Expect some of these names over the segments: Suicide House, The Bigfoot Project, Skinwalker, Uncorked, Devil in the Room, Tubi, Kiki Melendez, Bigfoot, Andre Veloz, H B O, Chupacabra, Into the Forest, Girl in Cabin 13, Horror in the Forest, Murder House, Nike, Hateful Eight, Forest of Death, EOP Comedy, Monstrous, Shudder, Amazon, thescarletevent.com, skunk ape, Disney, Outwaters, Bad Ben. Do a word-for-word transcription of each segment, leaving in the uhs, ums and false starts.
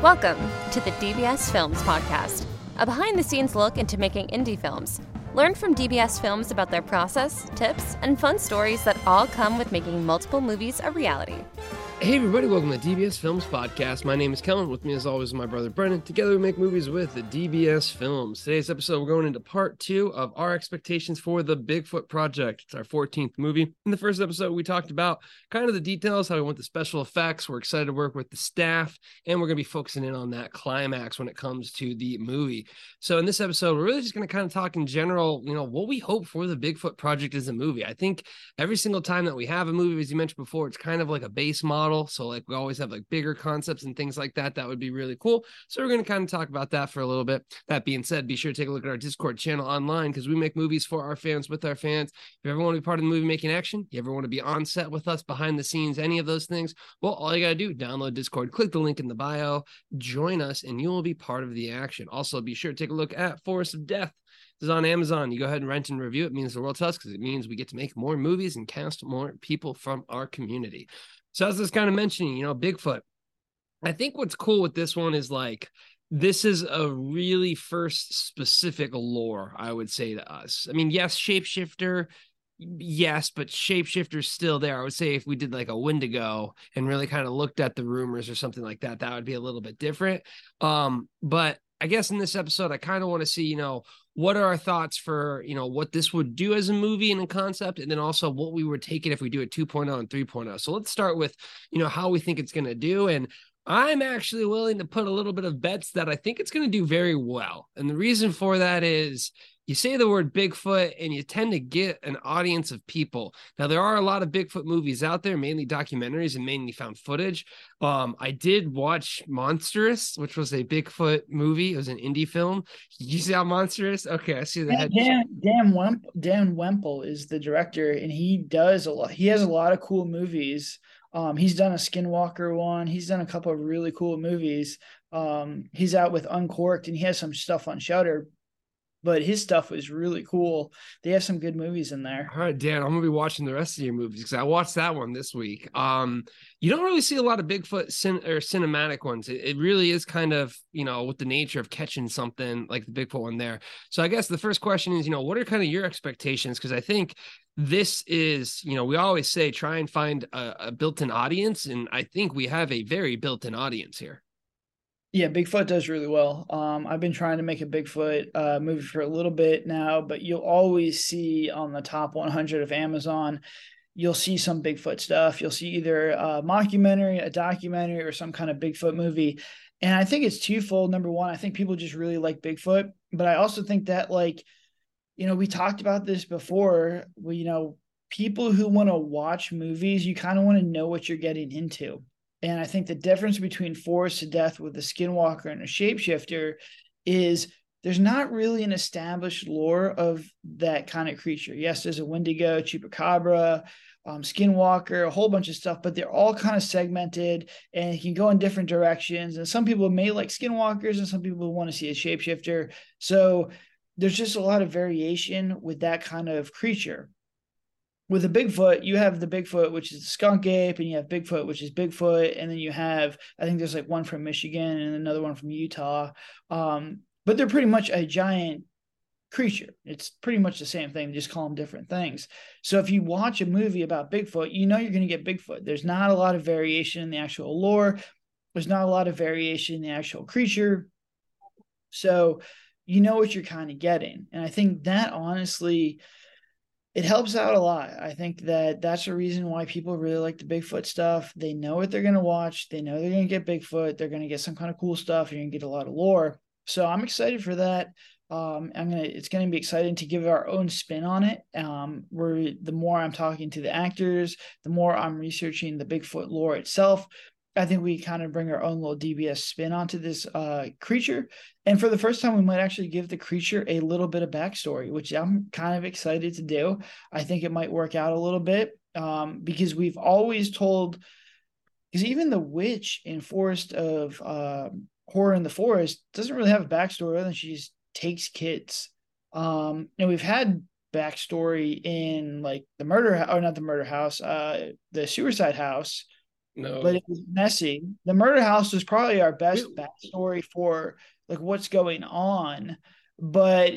Welcome to the D B S Films Podcast, a behind-the-scenes look into making indie films. Learn from D B S Films about their process, tips, and fun stories that all come with making multiple movies a reality. Hey everybody, welcome to the D B S Films Podcast. My name is Kellen. With me as always is my brother Brennan. Together we make movies with the D B S Films. Today's episode, we're going into part two of our expectations for The Bigfoot Project. It's our fourteenth movie. In the first episode, we talked about kind of the details, how we want the special effects. We're excited to work with the staff, and we're going to be focusing in on that climax when it comes to the movie. So in this episode, we're really just going to kind of talk in general, you know, what we hope for The Bigfoot Project as a movie. I think every single time that we have a movie, as you mentioned before, it's kind of like a base model. So like we always have like bigger concepts and things like that. That would be really cool. So we're going to kind of talk about that for a little bit. That being said, be sure to take a look at our Discord channel online because we make movies for our fans, with our fans. If you ever want to be part of the movie making action, you ever want to be on set with us, behind the scenes, any of those things, well, all you got to do, download Discord, click the link in the bio, join us, and you will be part of the action. Also, be sure to take a look at Forest of Death. This is on Amazon. You go ahead and rent and review. It means the world to us because it means we get to make more movies and cast more people from our community. So as I was kind of mentioning, you know, Bigfoot, I think what's cool with this one is like, this is a really first specific lore, I would say to us. I mean, yes, Shapeshifter, yes, but Shapeshifter's still there. I would say if we did like a Wendigo and really kind of looked at the rumors or something like that, that would be a little bit different. Um, but I guess in this episode, I kind of want to see, you know, what are our thoughts for, you know, what this would do as a movie and a concept, and then also what we would take it if we do a two point oh and three point oh. So let's start with, you know, how we think it's going to do. And I'm actually willing to put a little bit of bets that I think it's going to do very well. And the reason for that is you say the word Bigfoot and you tend to get an audience of people. Now, there are a lot of Bigfoot movies out there, mainly documentaries and mainly found footage. Um, I did watch Monstrous, which was a Bigfoot movie. It was an indie film. You see how Monstrous? Okay, I see the head. Dan, Dan, Wemple, Dan Wemple is the director, and he does a lot. He has a lot of cool movies. Um, he's done a Skinwalker one. He's done a couple of really cool movies. Um, he's out with Uncorked, and he has some stuff on Shudder. But his stuff was really cool. They have some good movies in there. All right, Dan, I'm going to be watching the rest of your movies because I watched that one this week. Um, you don't really see a lot of Bigfoot cin- or cinematic ones. It, it really is kind of, you know, with the nature of catching something like the Bigfoot one there. So I guess the first question is, you know, what are kind of your expectations? Because I think this is, you know, we always say try and find a, a built-in audience. And I think we have a very built-in audience here. Yeah, Bigfoot does really well. Um, I've been trying to make a Bigfoot uh, movie for a little bit now, but you'll always see on the top one hundred of Amazon, you'll see some Bigfoot stuff. You'll see either a mockumentary, a documentary, or some kind of Bigfoot movie. And I think it's twofold. Number one, I think people just really like Bigfoot. But I also think that, like, you know, we talked about this before, we, you know, people who want to watch movies, you kind of want to know what you're getting into. And I think the difference between Forest of Death with a Skinwalker and a Shapeshifter is there's not really an established lore of that kind of creature. Yes, there's a Wendigo, Chupacabra, um, Skinwalker, a whole bunch of stuff, but they're all kind of segmented and you can go in different directions. And some people may like Skinwalkers and some people want to see a Shapeshifter. So there's just a lot of variation with that kind of creature. With a Bigfoot, you have the Bigfoot, which is the skunk ape, and you have Bigfoot, which is Bigfoot. And then you have, I think there's like one from Michigan and another one from Utah. Um, but they're pretty much a giant creature. It's pretty much the same thing. They just call them different things. So if you watch a movie about Bigfoot, you know you're going to get Bigfoot. There's not a lot of variation in the actual lore. There's not a lot of variation in the actual creature. So you know what you're kind of getting. And I think that honestly, it helps out a lot. I think that that's the reason why people really like the Bigfoot stuff. They know what they're going to watch. They know they're going to get Bigfoot. They're going to get some kind of cool stuff. You're going to get a lot of lore. So I'm excited for that. Um, I'm gonna. It's going to be exciting to give our own spin on it. Um, where the more I'm talking to the actors, the more I'm researching the Bigfoot lore itself. I think we kind of bring our own little D B S spin onto this uh, creature. And for the first time, we might actually give the creature a little bit of backstory, which I'm kind of excited to do. I think it might work out a little bit um, because we've always told, because even the witch in Forest of uh, Horror in the Forest doesn't really have a backstory other than she just takes kids. Um, and we've had backstory in like the murder, or not the murder house, uh, the suicide house. No. But it was messy. The Murder House was probably our best backstory for like what's going on, but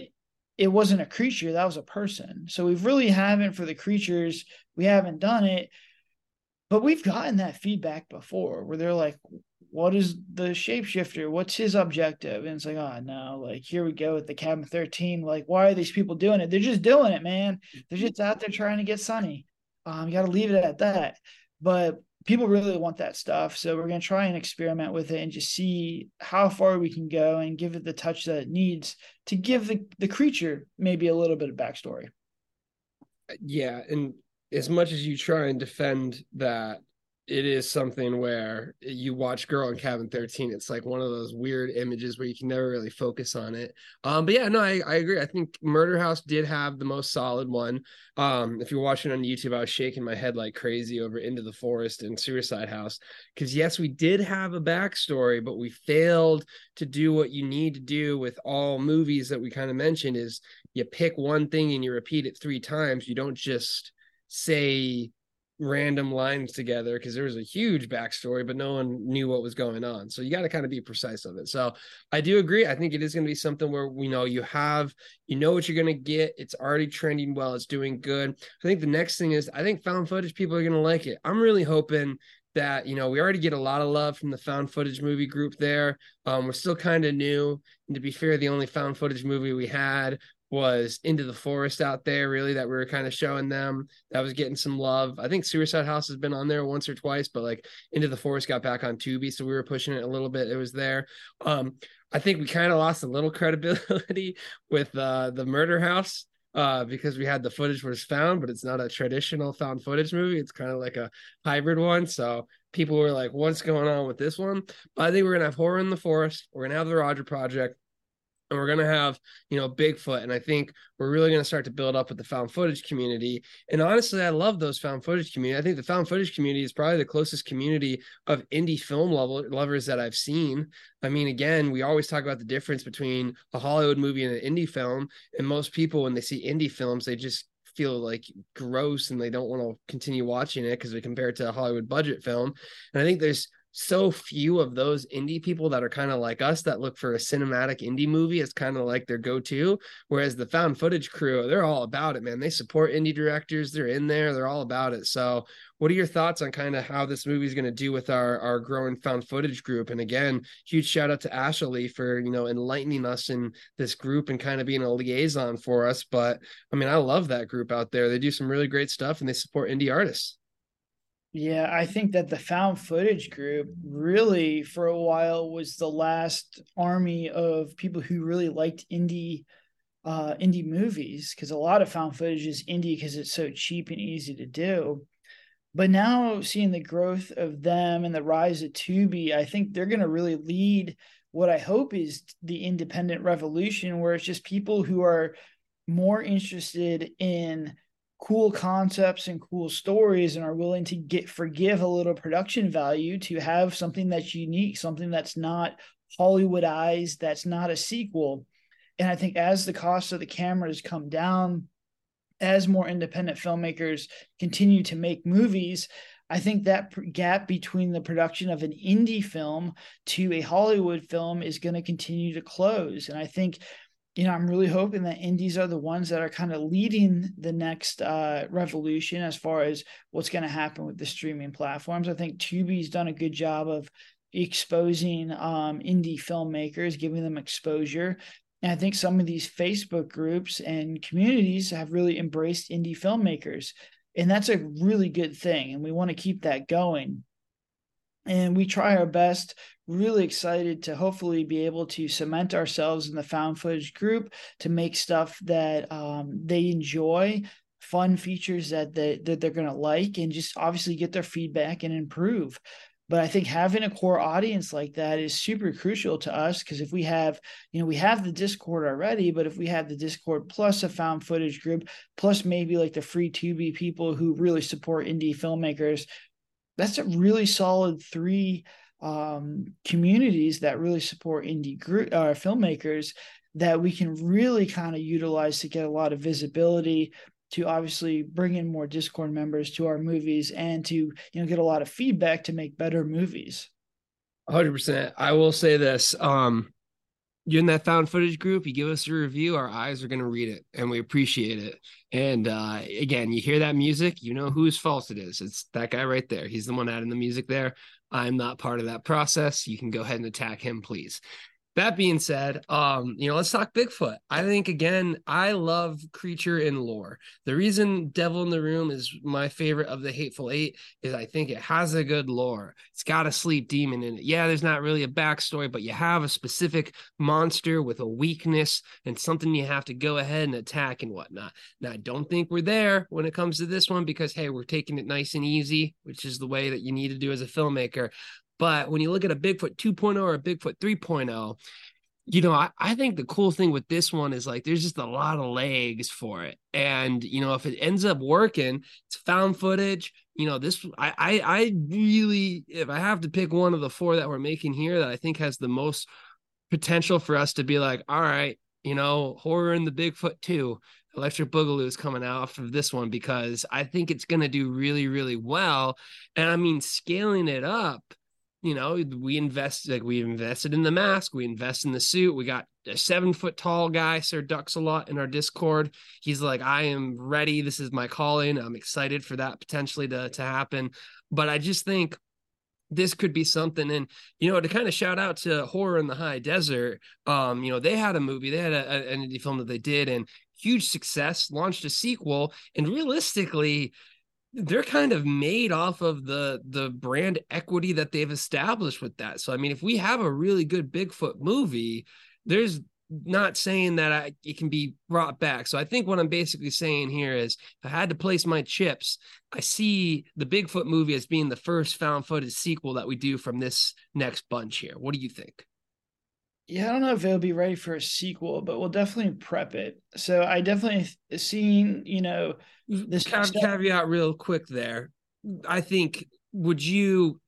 it wasn't a creature, that was a person. So we've really haven't for the creatures, we haven't done it. But we've gotten that feedback before where they're like, what is the shapeshifter? What's his objective? And it's like, oh no, like here we go with the Cabin thirteen. Like, why are these people doing it? They're just doing it, man. They're just out there trying to get sunny. Um, you got to leave it at that. But people really want that stuff. So we're going to try and experiment with it and just see how far we can go and give it the touch that it needs to give the, the creature maybe a little bit of backstory. Yeah. And as much as you try and defend that, it is something where you watch Girl in Cabin thirteen. It's like one of those weird images where you can never really focus on it. Um, but yeah, no, I, I agree. I think Murder House did have the most solid one. Um, if you're watching on YouTube, I was shaking my head like crazy over Into the Forest and Suicide House. Because yes, we did have a backstory, but we failed to do what you need to do with all movies that we kind of mentioned is you pick one thing and you repeat it three times. You don't just say random lines together, because there was a huge backstory but no one knew what was going on, so you got to kind of be precise of it. So I do agree. I think it is going to be something where we know you have you know what you're going to get. It's already trending well, it's doing good. I think the next thing is I think found footage people are going to like it. I'm really hoping that, you know, we already get a lot of love from the found footage movie group there. Um we're still kind of new, and to be fair, the only found footage movie we had was Into the Forest out there, really, that we were kind of showing them. That was getting some love. I think Suicide House has been on there once or twice, but like Into the Forest got back on Tubi, so we were pushing it a little bit. It was there. Um, I think we kind of lost a little credibility with uh, the Murder House uh, because we had the footage was found, but it's not a traditional found footage movie. It's kind of like a hybrid one, so people were like, what's going on with this one? But I think we're going to have Horror in the Forest. We're going to have the Roger Project. And we're going to have, you know, Bigfoot. And I think we're really going to start to build up with the found footage community. And honestly, I love those found footage community. I think the found footage community is probably the closest community of indie film level lovers that I've seen. I mean, again, we always talk about the difference between a Hollywood movie and an indie film. And most people, when they see indie films, they just feel like gross and they don't want to continue watching it because we compare it to a Hollywood budget film. And I think there's so few of those indie people that are kind of like us that look for a cinematic indie movie as kind of like their go-to, whereas the found footage crew, they're all about it, man. They support indie directors. They're in there. They're all about it. So what are your thoughts on kind of how this movie is going to do with our, our growing found footage group? And again, huge shout out to Ashley for, you know, enlightening us in this group and kind of being a liaison for us. But I mean, I love that group out there. They do some really great stuff and they support indie artists. Yeah, I think that the found footage group really for a while was the last army of people who really liked indie uh, indie movies, because a lot of found footage is indie because it's so cheap and easy to do. But now seeing the growth of them and the rise of Tubi, I think they're going to really lead what I hope is the independent revolution, where it's just people who are more interested in cool concepts and cool stories and are willing to get forgive a little production value to have something that's unique, something that's not Hollywoodized, that's not a sequel. And I think as the cost of the cameras come down, as more independent filmmakers continue to make movies, I think that gap between the production of an indie film to a Hollywood film is going to continue to close. And I think You know, I'm really hoping that indies are the ones that are kind of leading the next uh, revolution as far as what's going to happen with the streaming platforms. I think Tubi's done a good job of exposing um, indie filmmakers, giving them exposure. And I think some of these Facebook groups and communities have really embraced indie filmmakers. And that's a really good thing. And we want to keep that going. And we try our best. Really excited to hopefully be able to cement ourselves in the found footage group to make stuff that um, they enjoy, fun features that, they, that they're going to like, and just obviously get their feedback and improve. But I think having a core audience like that is super crucial to us, because if we have, you know, we have the Discord already, but if we have the Discord plus a found footage group, plus maybe like the free Tubi people who really support indie filmmakers, that's a really solid three um, communities that really support indie group, uh, filmmakers that we can really kind of utilize to get a lot of visibility to obviously bring in more Discord members to our movies and to, you know, get a lot of feedback to make better movies. one hundred percent. I will say this. Um, you're in that found footage group, you give us a review, our eyes are going to read it, and we appreciate it. And uh, again, you hear that music, you know whose fault it is. It's that guy right there. He's the one adding the music there. I'm not part of that process. You can go ahead and attack him, please. That being said, um, you know, let's talk Bigfoot. I think, again, I love creature and lore. The reason Devil in the Room is my favorite of the Hateful Eight is I think it has a good lore. It's got a sleep demon in it. Yeah, there's not really a backstory, but you have a specific monster with a weakness and something you have to go ahead and attack and whatnot. Now, I don't think we're there when it comes to this one because, hey, we're taking it nice and easy, which is the way that you need to do as a filmmaker. But when you look at a Bigfoot two point oh or a Bigfoot three point oh, you know, I, I think the cool thing with this one is like there's just a lot of legs for it. And, you know, if it ends up working, it's found footage. You know, this I, I, I really, if I have to pick one of the four that we're making here that I think has the most potential for us to be like, all right, you know, Horror in the Bigfoot two. Electric Boogaloo is coming out of this one because I think it's going to do really, really well. And I mean, scaling it up. You know, we invest like we invested in the mask. We invest in the suit. We got a seven foot tall guy, Sir Ducks-a-lot, in our Discord. He's like, I am ready. This is my calling. I'm excited for that potentially to, to happen. But I just think this could be something. And, you know, to kind of shout out to Horror in the High Desert, um, you know, they had a movie. They had a, an indie film that they did and huge success, launched a sequel. And realistically, they're kind of made off of the the brand equity that they've established with that. So, I mean, if we have a really good Bigfoot movie, there's not saying that I, it can be brought back. So I think what I'm basically saying here is if I had to place my chips, I see the Bigfoot movie as being the first found footage sequel that we do from this next bunch here. What do you think? Yeah, I don't know if it'll be ready for a sequel, but we'll definitely prep it. So I definitely th- seen, you know, this Cav- caveat real quick there. I think, would you,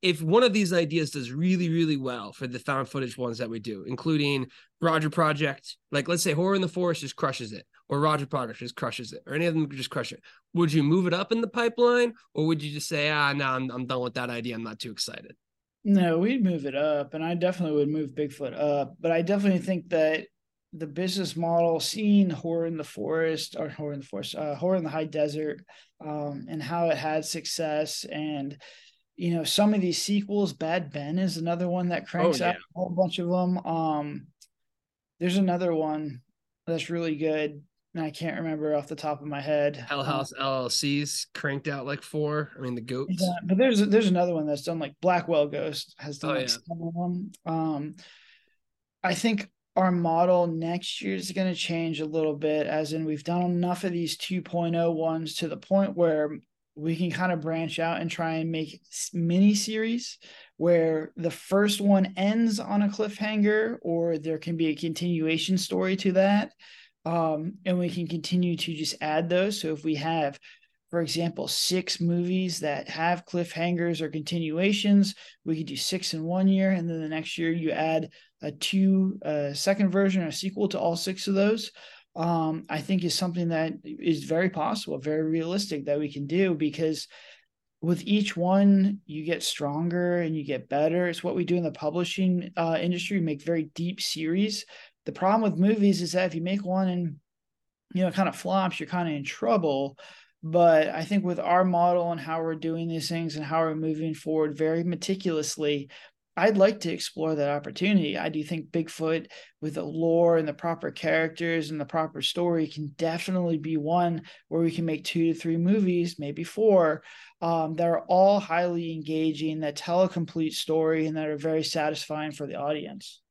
if one of these ideas does really, really well for the found footage ones that we do, including Roger Project, like let's say Horror in the Forest just crushes it, or Roger Project just crushes it, or any of them just crush it. Would you move it up in the pipeline, or would you just say, ah, no, I'm, I'm done with that idea. I'm not too excited. No, we'd move it up, and I definitely would move Bigfoot up. But I definitely think that the business model, seeing Horror in the Forest, or Horror in the Forest, uh, Horror in the High Desert, um, and how it had success, and you know, some of these sequels, Bad Ben is another one that cranks oh, yeah. out a whole bunch of them. Um, there's another one that's really good, and I can't remember off the top of my head. Hell House L L C's cranked out like four. I mean, the goats. Yeah, but there's there's another one that's done like Blackwell Ghost has done oh, like yeah. some of them. Um, I think our model next year is going to change a little bit, as in we've done enough of these two point oh ones to the point where we can kind of branch out and try and make mini series where the first one ends on a cliffhanger, or there can be a continuation story to that. Um, and we can continue to just add those. So if we have, for example, six movies that have cliffhangers or continuations, we could do six in one year. And then the next year you add a two, uh, second version or a sequel to all six of those. Um, I think is something that is very possible, very realistic that we can do, because with each one, you get stronger and you get better. It's what we do in the publishing uh, industry, make very deep series. The problem with movies is that if you make one and, you know, it kind of flops, you're kind of in trouble. But I think with our model and how we're doing these things and how we're moving forward very meticulously, I'd like to explore that opportunity. I do think Bigfoot, with the lore and the proper characters and the proper story, can definitely be one where we can make two to three movies, maybe four, um, that are all highly engaging, that tell a complete story, and that are very satisfying for the audience.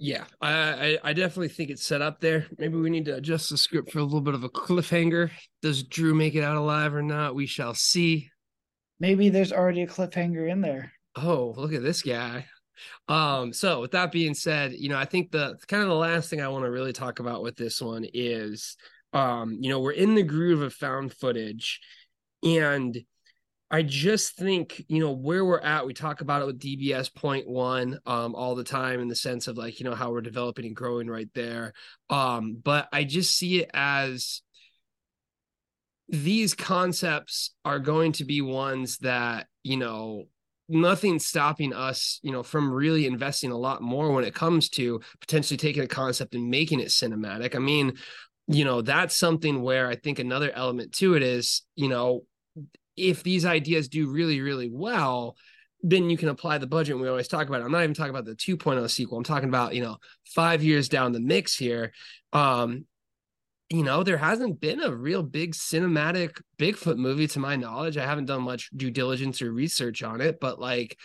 Yeah, I, I definitely think it's set up there. Maybe we need to adjust the script for a little bit of a cliffhanger. Does Drew make it out alive or not? We shall see. Maybe there's already a cliffhanger in there. Oh, look at this guy. Um, so with that being said, you know, I think the kind of the last thing I want to really talk about with this one is, um, you know, we're in the groove of found footage, and I just think, you know, where we're at, we talk about it with D B S point one um, all the time in the sense of like, you know, how we're developing and growing right there. Um, but I just see it as these concepts are going to be ones that, you know, nothing's stopping us, you know, from really investing a lot more when it comes to potentially taking a concept and making it cinematic. I mean, you know, that's something where I think another element to it is, you know, if these ideas do really, really well, then you can apply the budget. And we always talk about it. I'm not even talking about the two point oh sequel. I'm talking about, you know, five years down the mix here. Um, you know, there hasn't been a real big cinematic Bigfoot movie to my knowledge. I haven't done much due diligence or research on it, but like,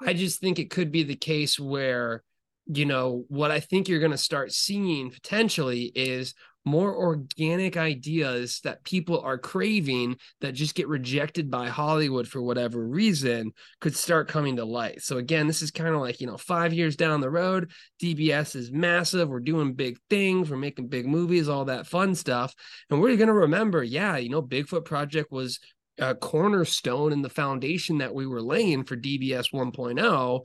I just think it could be the case where, you know, what I think you're going to start seeing potentially is more organic ideas that people are craving that just get rejected by Hollywood for whatever reason could start coming to light. So again, this is kind of like, you know, five years down the road, D B S is massive. We're doing big things. We're making big movies, all that fun stuff. And we're going to remember, yeah, you know, Bigfoot Project was a cornerstone in the foundation that we were laying for D B S one point oh.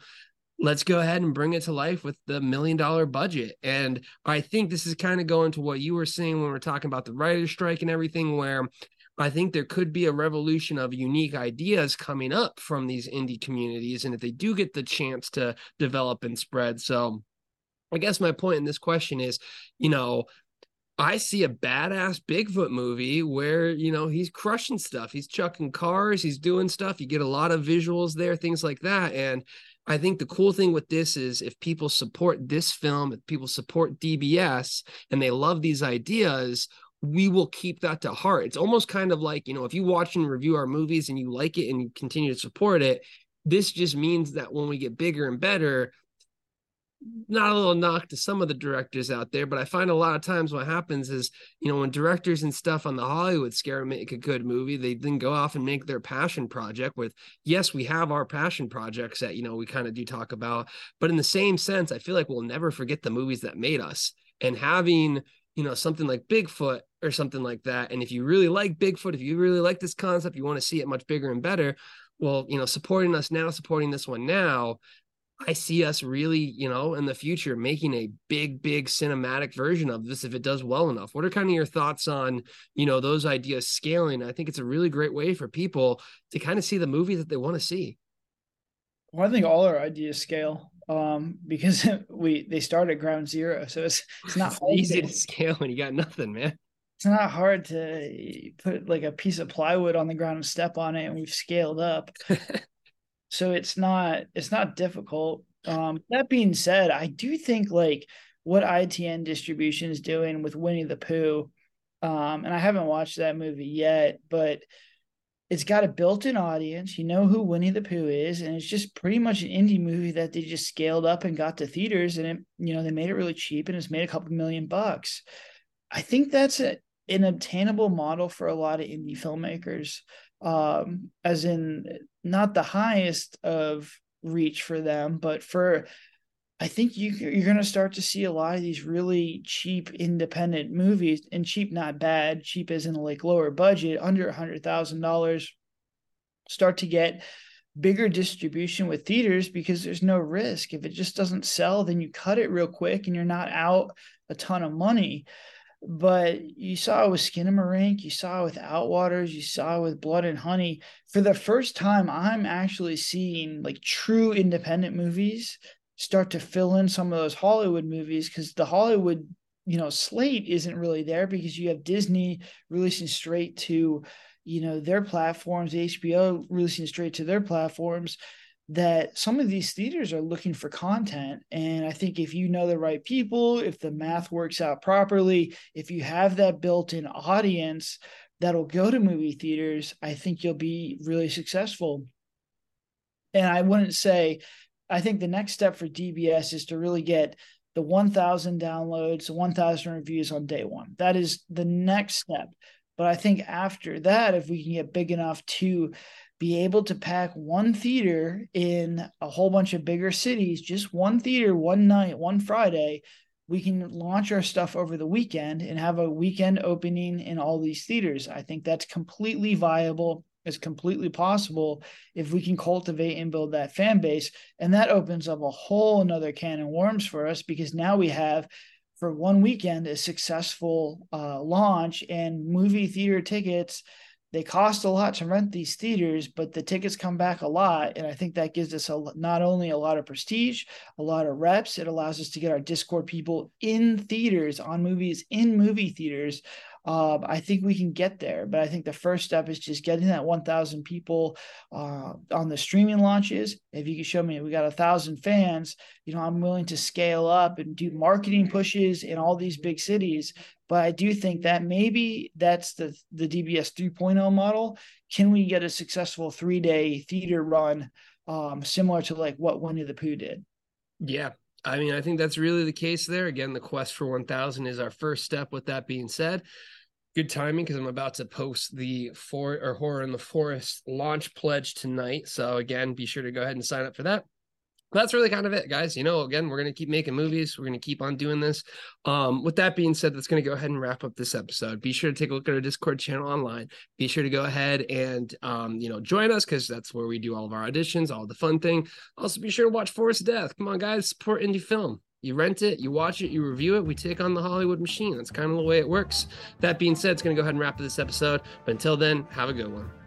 Let's go ahead and bring it to life with the million dollar budget. And I think this is kind of going to what you were saying when we we're talking about the writer's strike and everything, where I think there could be a revolution of unique ideas coming up from these indie communities. And if they do get the chance to develop and spread. So I guess my point in this question is, you know, I see a badass Bigfoot movie where, you know, he's crushing stuff. He's chucking cars. He's doing stuff. You get a lot of visuals there, things like that. And I think the cool thing with this is if people support this film, if people support D B S and they love these ideas, we will keep that to heart. It's almost kind of like, you know, if you watch and review our movies and you like it and you continue to support it, this just means that when we get bigger and better, not a little knock to some of the directors out there, but I find a lot of times what happens is, you know, when directors and stuff on the Hollywood scare make a good movie, they then go off and make their passion project with, yes, we have our passion projects that, you know, we kind of do talk about, but in the same sense, I feel like we'll never forget the movies that made us. And having, you know, something like Bigfoot or something like that, and if you really like Bigfoot, if you really like this concept, you want to see it much bigger and better, well, you know, supporting us now, supporting this one now, I see us really, you know, in the future making a big, big cinematic version of this if it does well enough. What are kind of your thoughts on, you know, those ideas scaling? I think it's a really great way for people to kind of see the movie that they want to see. Well, I think all our ideas scale um, because we they start at ground zero. So it's, it's not it's hard easy to, to scale when you got nothing, man. It's not hard to put like a piece of plywood on the ground and step on it and we've scaled up. So it's not it's not difficult. Um, that being said, I do think like what I T N Distribution is doing with Winnie the Pooh, um, and I haven't watched that movie yet, but it's got a built-in audience. You know who Winnie the Pooh is, and it's just pretty much an indie movie that they just scaled up and got to theaters, and it, you know, they made it really cheap, and it's made a couple million bucks. I think that's a, an obtainable model for a lot of indie filmmakers. Um, as in not the highest of reach for them, but for, I think you, you're going to start to see a lot of these really cheap independent movies, and cheap, not bad, cheap as in like lower budget, under a hundred thousand dollars, start to get bigger distribution with theaters because there's no risk. If it just doesn't sell, then you cut it real quick and you're not out a ton of money. But you saw it with Skinamarink, you saw it with Outwaters, you saw it with Blood and Honey. For the first time, I'm actually seeing like true independent movies start to fill in some of those Hollywood movies, because the Hollywood, you know, slate isn't really there because you have Disney releasing straight to, you know, their platforms, H B O releasing straight to their platforms, that some of these theaters are looking for content. And I think if you know the right people, if the math works out properly, if you have that built-in audience that'll go to movie theaters, I think you'll be really successful. And I wouldn't say, I think the next step for D B S is to really get the one thousand downloads, the one thousand reviews on day one. That is the next step. But I think after that, if we can get big enough to be able to pack one theater in a whole bunch of bigger cities, just one theater, one night, one Friday, we can launch our stuff over the weekend and have a weekend opening in all these theaters. I think that's completely viable. It's completely possible if we can cultivate and build that fan base. And that opens up a whole another can of worms for us, because now we have for one weekend a successful uh, launch, and movie theater tickets, they cost a lot to rent these theaters, but the tickets come back a lot. And I think that gives us a, not only a lot of prestige, a lot of reps, it allows us to get our Discord people in theaters, on movies, in movie theaters. Uh, I think we can get there, but I think the first step is just getting that one thousand people uh, on the streaming launches. If you can show me we got one thousand fans, you know, I'm willing to scale up and do marketing pushes in all these big cities. But I do think that maybe that's the, the D B S three point oh model. Can we get a successful three-day theater run um, similar to like what Winnie the Pooh did? Yeah. I mean, I think that's really the case there. Again, the quest for one thousand is our first step. With that being said, good timing, because I'm about to post the for, or Horror in the Forest launch pledge tonight. So again, be sure to go ahead and sign up for that. That's really kind of it, guys. You know, again, we're going to keep making movies. We're going to keep on doing this. Um, with that being said, that's going to go ahead and wrap up this episode. Be sure to take a look at our Discord channel online. Be sure to go ahead and, um, you know, join us, because that's where we do all of our auditions, all the fun thing. Also, be sure to watch Forest of Death. Come on, guys, support indie film. You rent it, you watch it, you review it. We take on the Hollywood machine. That's kind of the way it works. That being said, it's going to go ahead and wrap up this episode. But until then, have a good one.